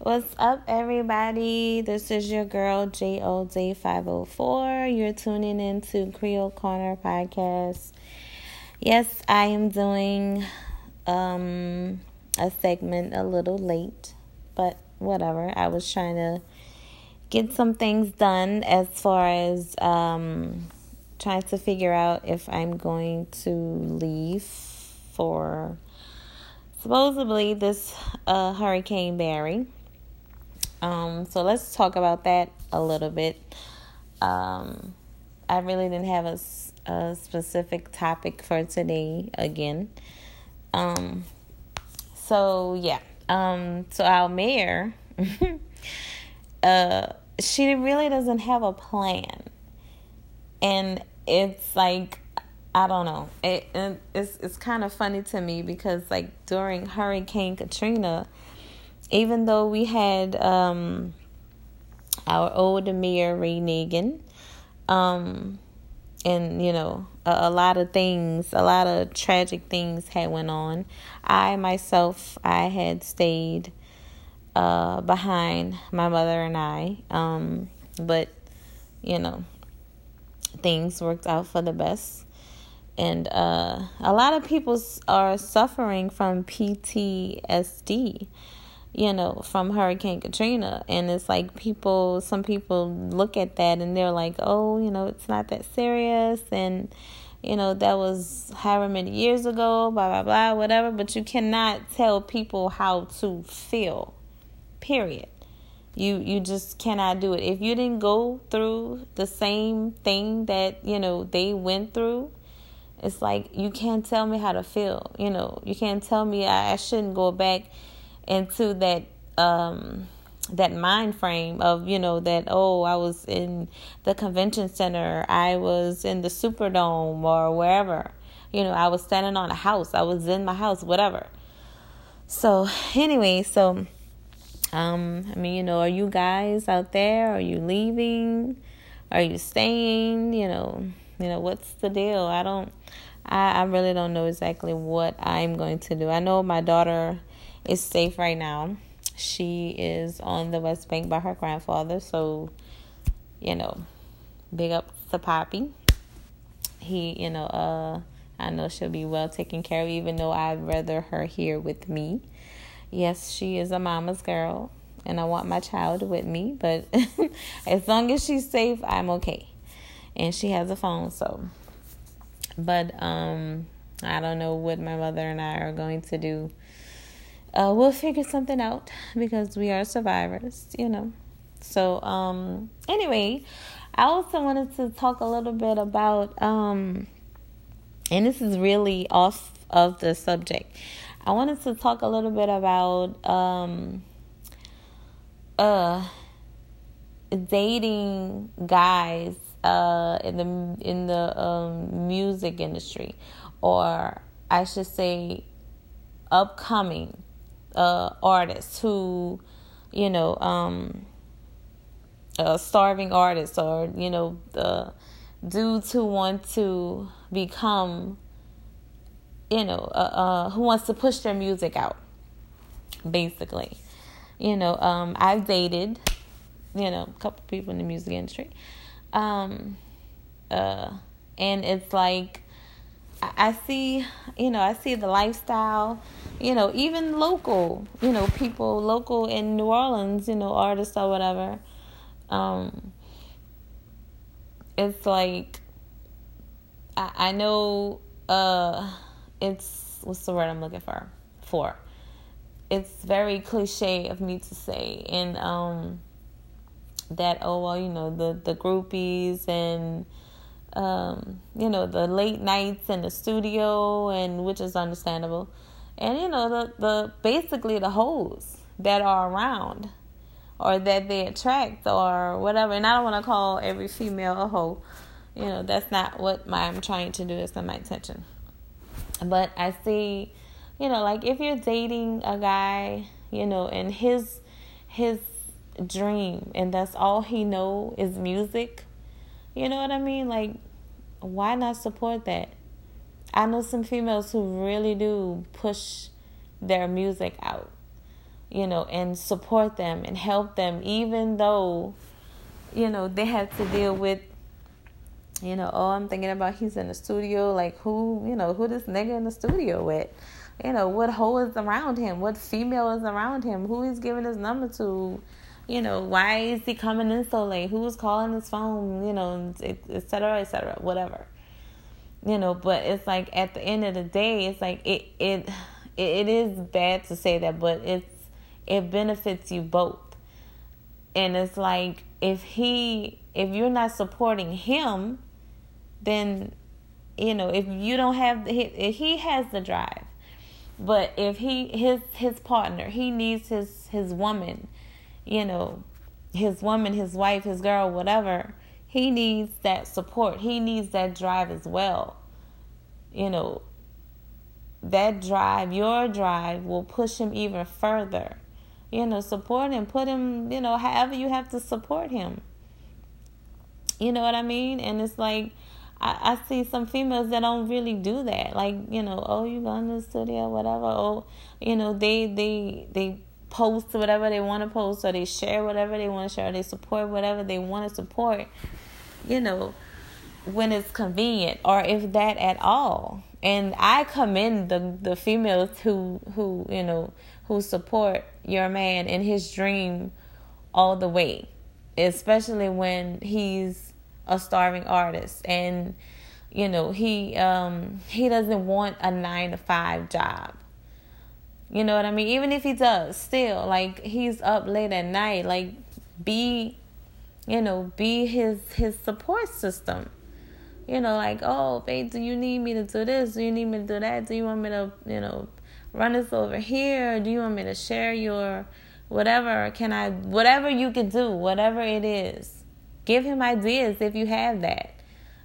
What's up, everybody? This is your girl, JOJ 504. You're tuning in to Creole Corner Podcast. Yes, I am doing a segment a little late, but whatever. I was trying to get some things done as far as trying to figure out if I'm going to leave for supposedly this Hurricane Barry. So let's talk about that a little bit. I really didn't have a specific topic for today again. So our mayor, she really doesn't have a plan. And it's like, I don't know. It's kind of funny to me because, like, during Hurricane Katrina, even though we had our old mayor, Ray Nagin, and, you know, a lot of things, a lot of tragic things had went on. I had stayed behind, my mother and I. But, you know, things worked out for the best. And a lot of people are suffering from PTSD, you know, from Hurricane Katrina. And it's like some people look at that and they're like, oh, you know, it's not that serious. And, you know, that was however many years ago, blah, blah, blah, whatever. But you cannot tell people how to feel, period. You just cannot do it. If you didn't go through the same thing that, you know, they went through, it's like, you can't tell me how to feel, you know. You can't tell me I shouldn't go back into that mind frame of, you know, that, oh, I was in the convention center, I was in the Superdome or wherever. You know, I was standing on a house, I was in my house, whatever. So anyway, I mean, you know, are you guys out there? Are you leaving? Are you staying? You know, what's the deal? I really don't know exactly what I'm going to do. I know my daughter is safe right now. She is on the West Bank by her grandfather. So, you know, big up to Poppy. He, you know, I know she'll be well taken care of, even though I'd rather her here with me. Yes, she is a mama's girl, and I want my child with me. But as long as she's safe, I'm okay. And she has a phone, so. But I don't know what my mother and I are going to do. We'll figure something out because we are survivors, you know. So anyway, I also wanted to talk a little bit about, and this is really off of the subject. I wanted to talk a little bit about dating guys in the music industry, or I should say upcoming artists who, you know, starving artists, or, you know, dudes who want to become, you know, who wants to push their music out, basically. You know, I've dated, you know, a couple people in the music industry. And it's like, I see the lifestyle, you know, even local, you know, people local in New Orleans, you know, artists or whatever. It's like, I know, it's, what's the word I'm looking for? It's very cliche of me to say. And, that, oh, well, you know, the groupies and, you know, the late nights in the studio, and which is understandable. And, you know, the basically the hoes that are around, or that they attract, or whatever. And I don't want to call every female a hoe. You know, that's not what I'm trying to do. It's not my intention. But I see, you know, like, if you're dating a guy, you know, and his dream, and that's all he know is music, you know what I mean? Like, why not support that? I know some females who really do push their music out, you know, and support them and help them, even though, you know, they have to deal with, you know, oh, I'm thinking about he's in the studio, like who, you know, who this nigga in the studio with? You know, what hoe is around him? What female is around him? Who he's giving his number to? You know, why is he coming in so late? Who's calling his phone? You know, et cetera, whatever. You know, but it's like at the end of the day, it's like it is bad to say that, but it benefits you both. And it's like if you're not supporting him, then, you know, if you don't have he has the drive. But if his partner, he needs his woman, you know, his woman, his wife, his girl, whatever, he needs that support. He needs that drive as well. You know, that drive, your drive, will push him even further. You know, support him, put him, you know, however you have to support him. You know what I mean? And it's like, I see some females that don't really do that. Like, you know, oh, you going to the studio, whatever. Oh, you know, they post whatever they want to post, or they share whatever they want to share, or they support whatever they want to support, you know, when it's convenient, or if that at all. And I commend the females who, you know, who support your man in his dream all the way, especially when he's a starving artist and, you know, he doesn't want a 9-to-5 job. You know what I mean? Even if he does, still, like, he's up late at night, like, be his support system. You know, like, oh, babe, do you need me to do this? Do you need me to do that? Do you want me to, you know, run this over here? Do you want me to share your whatever? Whatever you can do, whatever it is. Give him ideas if you have that.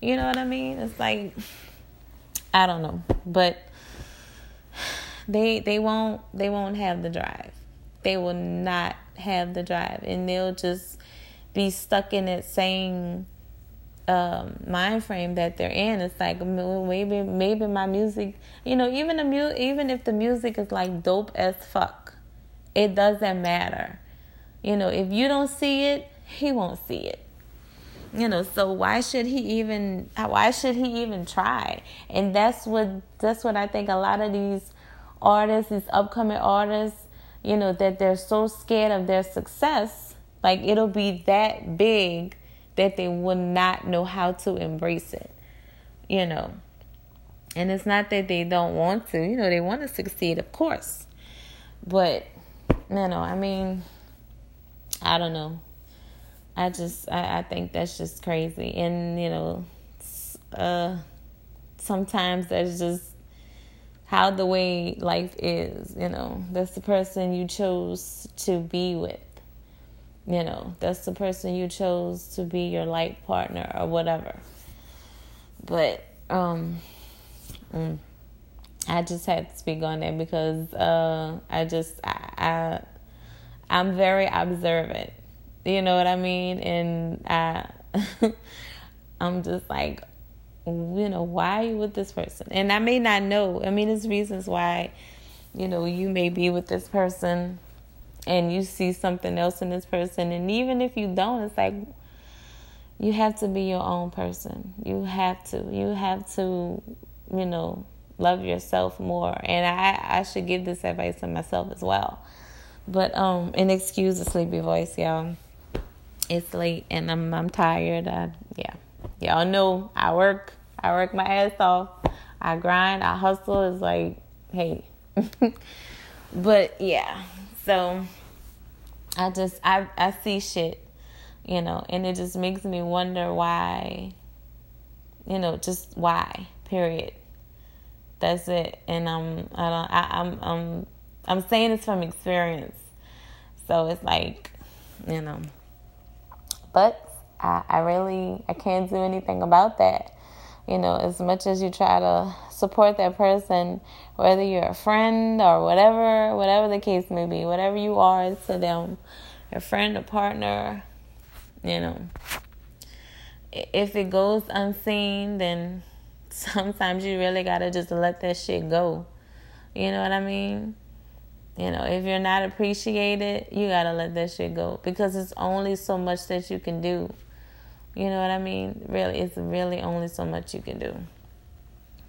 You know what I mean? It's like, I don't know. But they won't have the drive. They will not have the drive. And they'll just be stuck in that same mind frame that they're in. It's like, maybe my music, you know, even if the music is like dope as fuck, it doesn't matter. You know, if you don't see it, he won't see it. You know, so why should he even try? And that's what I think a lot of these artists, these upcoming artists, you know, that they're so scared of their success, like it'll be that big that they will not know how to embrace it, you know. And it's not that they don't want to, you know, they want to succeed, of course. But, you know, I mean, I don't know. I think that's just crazy. And, you know, sometimes that's just how the way life is, you know. That's the person you chose to be with, you know. That's the person you chose to be your life partner or whatever. But I just had to speak on that because I'm very observant. You know what I mean? And I'm just like, you know, why are you with this person? And I may not know. I mean, there's reasons why, you know, you may be with this person and you see something else in this person. And even if you don't, it's like, you have to be your own person. You have to, you know, love yourself more. And I should give this advice to myself as well. But, and excuse the sleepy voice, y'all. It's late and I'm tired. Yeah. Y'all know I work my ass off. I grind, I hustle. It's like, hey. But yeah. So I see shit, you know, and it just makes me wonder why, you know, just why, period. That's it. And I'm saying this from experience. So it's like, you know. But I can't do anything about that. You know, as much as you try to support that person, whether you're a friend or whatever the case may be, whatever you are to them, your friend or partner, you know. If it goes unseen, then sometimes you really got to just let that shit go. You know what I mean? You know, if you're not appreciated, you got to let that shit go, because it's only so much that you can do. You know what I mean? Really, it's really only so much you can do.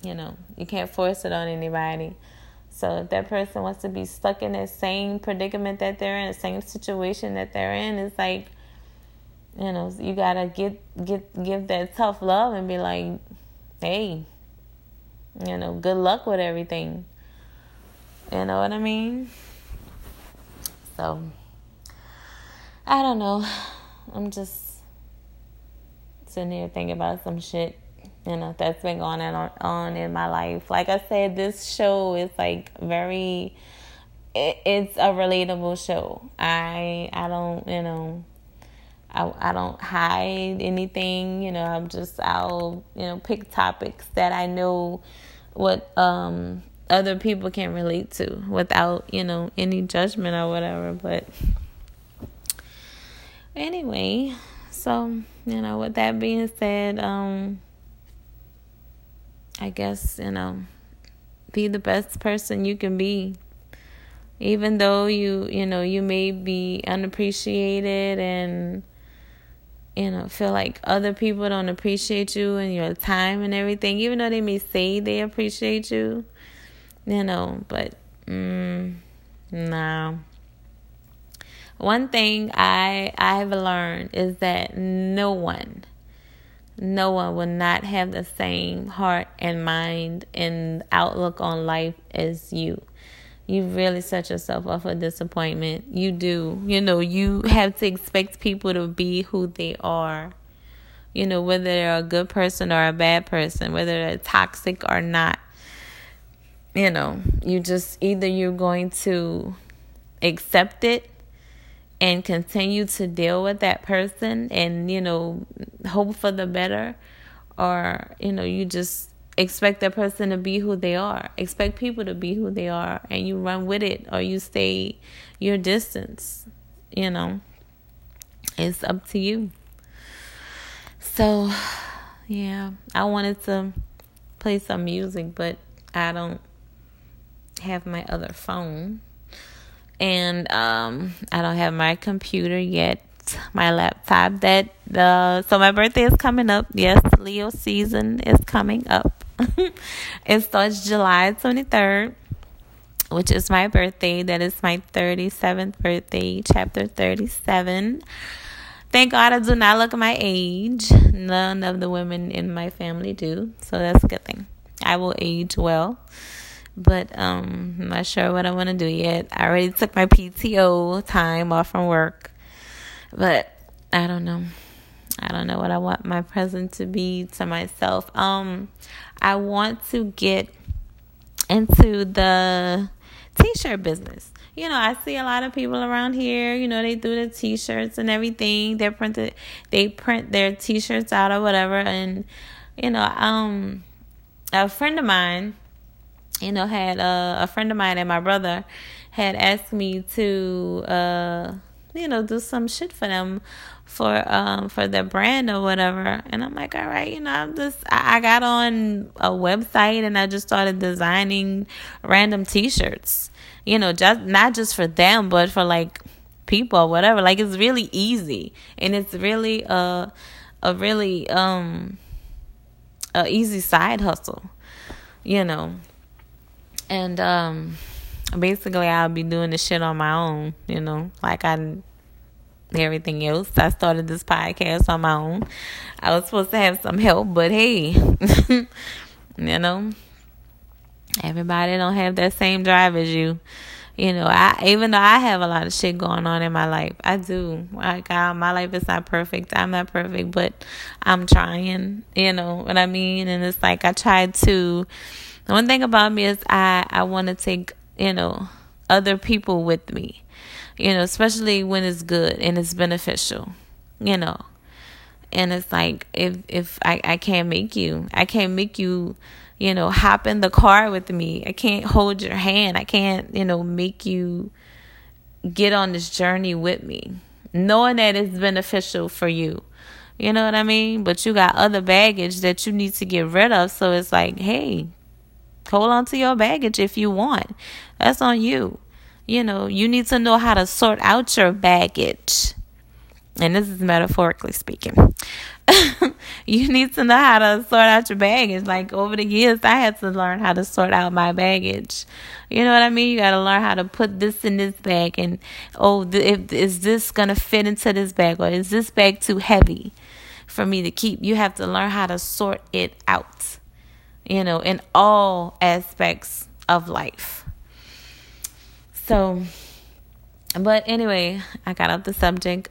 You know, you can't force it on anybody. So if that person wants to be stuck in that same predicament that they're in, the same situation that they're in, it's like, you know, you got to give that tough love and be like, hey, you know, good luck with everything. You know what I mean? So, I don't know. I'm just sitting here thinking about some shit, you know, that's been going on in my life. Like I said, this show is like very, it's a relatable show. I don't, you know, I don't hide anything, you know. I'll you know, pick topics that I know what other people can relate to without, you know, any judgment or whatever. But anyway, so, you know, with that being said, I guess, you know, be the best person you can be. Even though you know, you may be unappreciated and, you know, feel like other people don't appreciate you and your time and everything, even though they may say they appreciate you, you know, but no. One thing I have learned is that no one will not have the same heart and mind and outlook on life as you. You really set yourself up for disappointment. You do. You know, you have to expect people to be who they are. You know, whether they're a good person or a bad person, whether they're toxic or not. You know, you just, either you're going to accept it and continue to deal with that person and, you know, hope for the better, or, you know, you just expect that person to be who they are. Expect people to be who they are, and you run with it, or you stay your distance. You know, it's up to you. So, yeah, I wanted to play some music, but I don't have my other phone, and I don't have my computer yet. My laptop. So my birthday is coming up. Yes, Leo season is coming up. It starts July 23rd, which is my birthday. That is my 37th birthday, chapter 37. Thank God I do not look my age. None of the women in my family do, so that's a good thing. I will age well. But I'm not sure what I want to do yet. I already took my PTO time off from work. But I don't know. I don't know what I want my present to be to myself. I want to get into the t-shirt business. You know, I see a lot of people around here, you know, they do the t-shirts and everything. They print their t-shirts out or whatever. And, you know, a friend of mine, you know, had a friend of mine and my brother had asked me to, you know, do some shit for them for their brand or whatever. And I'm like, all right, you know, I got on a website and I just started designing random t-shirts, you know, just not just for them, but for like people or whatever. Like, it's really easy, and it's really a easy side hustle, you know. And basically, I'll be doing the shit on my own, you know, like everything else. I started this podcast on my own. I was supposed to have some help, but hey, you know, everybody don't have that same drive as you. You know, even though I have a lot of shit going on in my life, I do. Like, my life is not perfect. I'm not perfect, but I'm trying, you know what I mean? And it's like, the one thing about me is I want to take, you know, other people with me, you know, especially when it's good and it's beneficial, you know. And it's like, if I can't make you, you know, hop in the car with me. I can't hold your hand. I can't, you know, make you get on this journey with me, knowing that it's beneficial for you. You know what I mean? But you got other baggage that you need to get rid of. So it's like, hey, hold on to your baggage if you want. That's on you. you know, you need to know how to sort out your baggage. And this is metaphorically speaking. You need to know how to sort out your baggage. Like, over the years, I had to learn how to sort out my baggage. You know what I mean? You got to learn how to put this in this bag. And, is this going to fit into this bag? Or is this bag too heavy for me to keep? You have to learn how to sort it out, you know, in all aspects of life. So, but anyway, I got off the subject.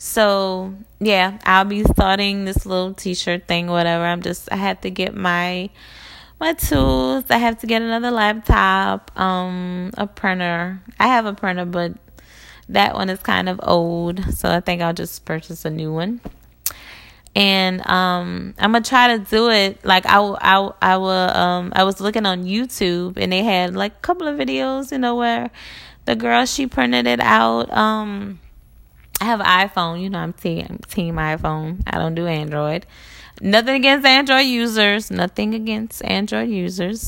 So, yeah, I'll be starting this little t-shirt thing, whatever. I had to get my tools. I have to get another laptop, a printer. I have a printer, but that one is kind of old. So I think I'll just purchase a new one. And I'm going to try to do it. Like, I was looking on YouTube, and they had, like, a couple of videos, you know, where the girl, she printed it out. I have an iPhone. You know, I'm team iPhone. I don't do Android. Nothing against Android users.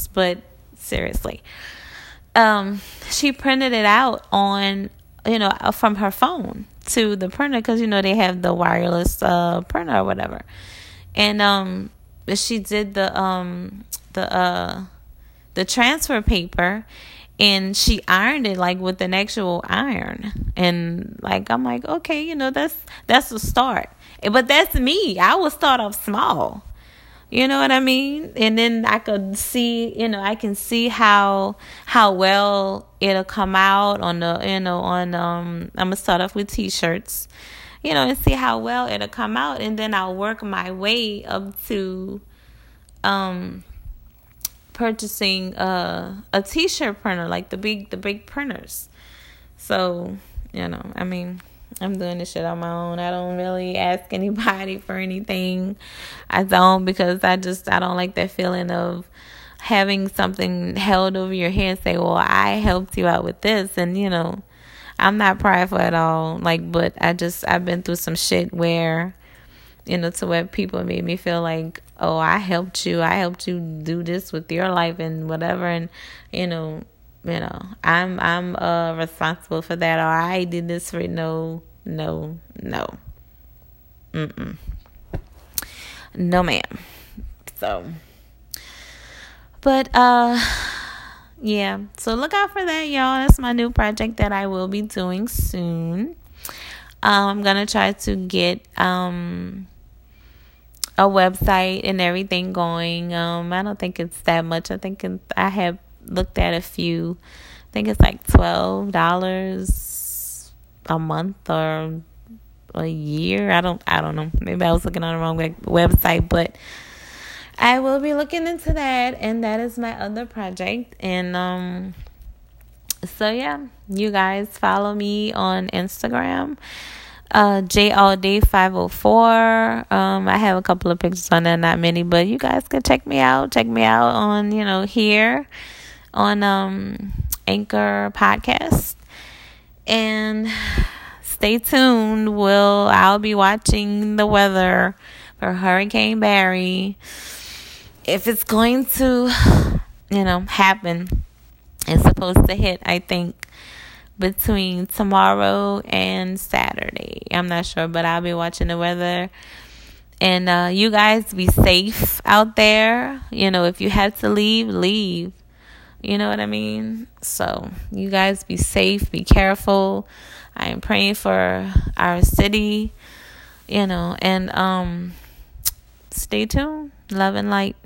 But seriously. She printed it out on, you know, from her phone to the printer. Because, you know, they have the wireless printer or whatever. And she did the transfer paper. And she ironed it, like, with an actual iron. And, like, I'm like, okay, you know, that's a start. But that's me. I will start off small. You know what I mean? And then I could see, you know, I can see how well it'll come out on the, you know, on, I'm going to start off with T-shirts, you know, and see how well it'll come out. And then I'll work my way up to, purchasing a t-shirt printer, like the big printers. So, you know, I mean, I'm doing this shit on my own. I don't really ask anybody for anything. I don't, because I don't like that feeling of having something held over your head and say, well, I helped you out with this. And, you know, I'm not prideful at all. Like, but I've been through some shit where, you know, to where people made me feel like, oh, I helped you do this with your life and whatever, and you know, I'm responsible for that, or I did this for no, no, ma'am. So, but yeah. So look out for that, y'all. That's my new project that I will be doing soon. I'm going to try to get a website and everything going. I don't think it's that much. I think I have looked at a few. I think it's like $12 a month or a year. I don't know. Maybe I was looking on the wrong website, but I will be looking into that, and that is my other project. And so, yeah, you guys follow me on Instagram, jallday 504. I have a couple of pictures on there, not many, but you guys can check me out. Check me out on, you know, here on Anchor Podcast. And stay tuned. I'll be watching the weather for Hurricane Barry. If it's going to, you know, happen. It's supposed to hit, I think, between tomorrow and Saturday. I'm not sure, but I'll be watching the weather. And you guys be safe out there. You know, if you have to leave, leave. You know what I mean? So you guys be safe, be careful. I am praying for our city, you know, and stay tuned. Love and light.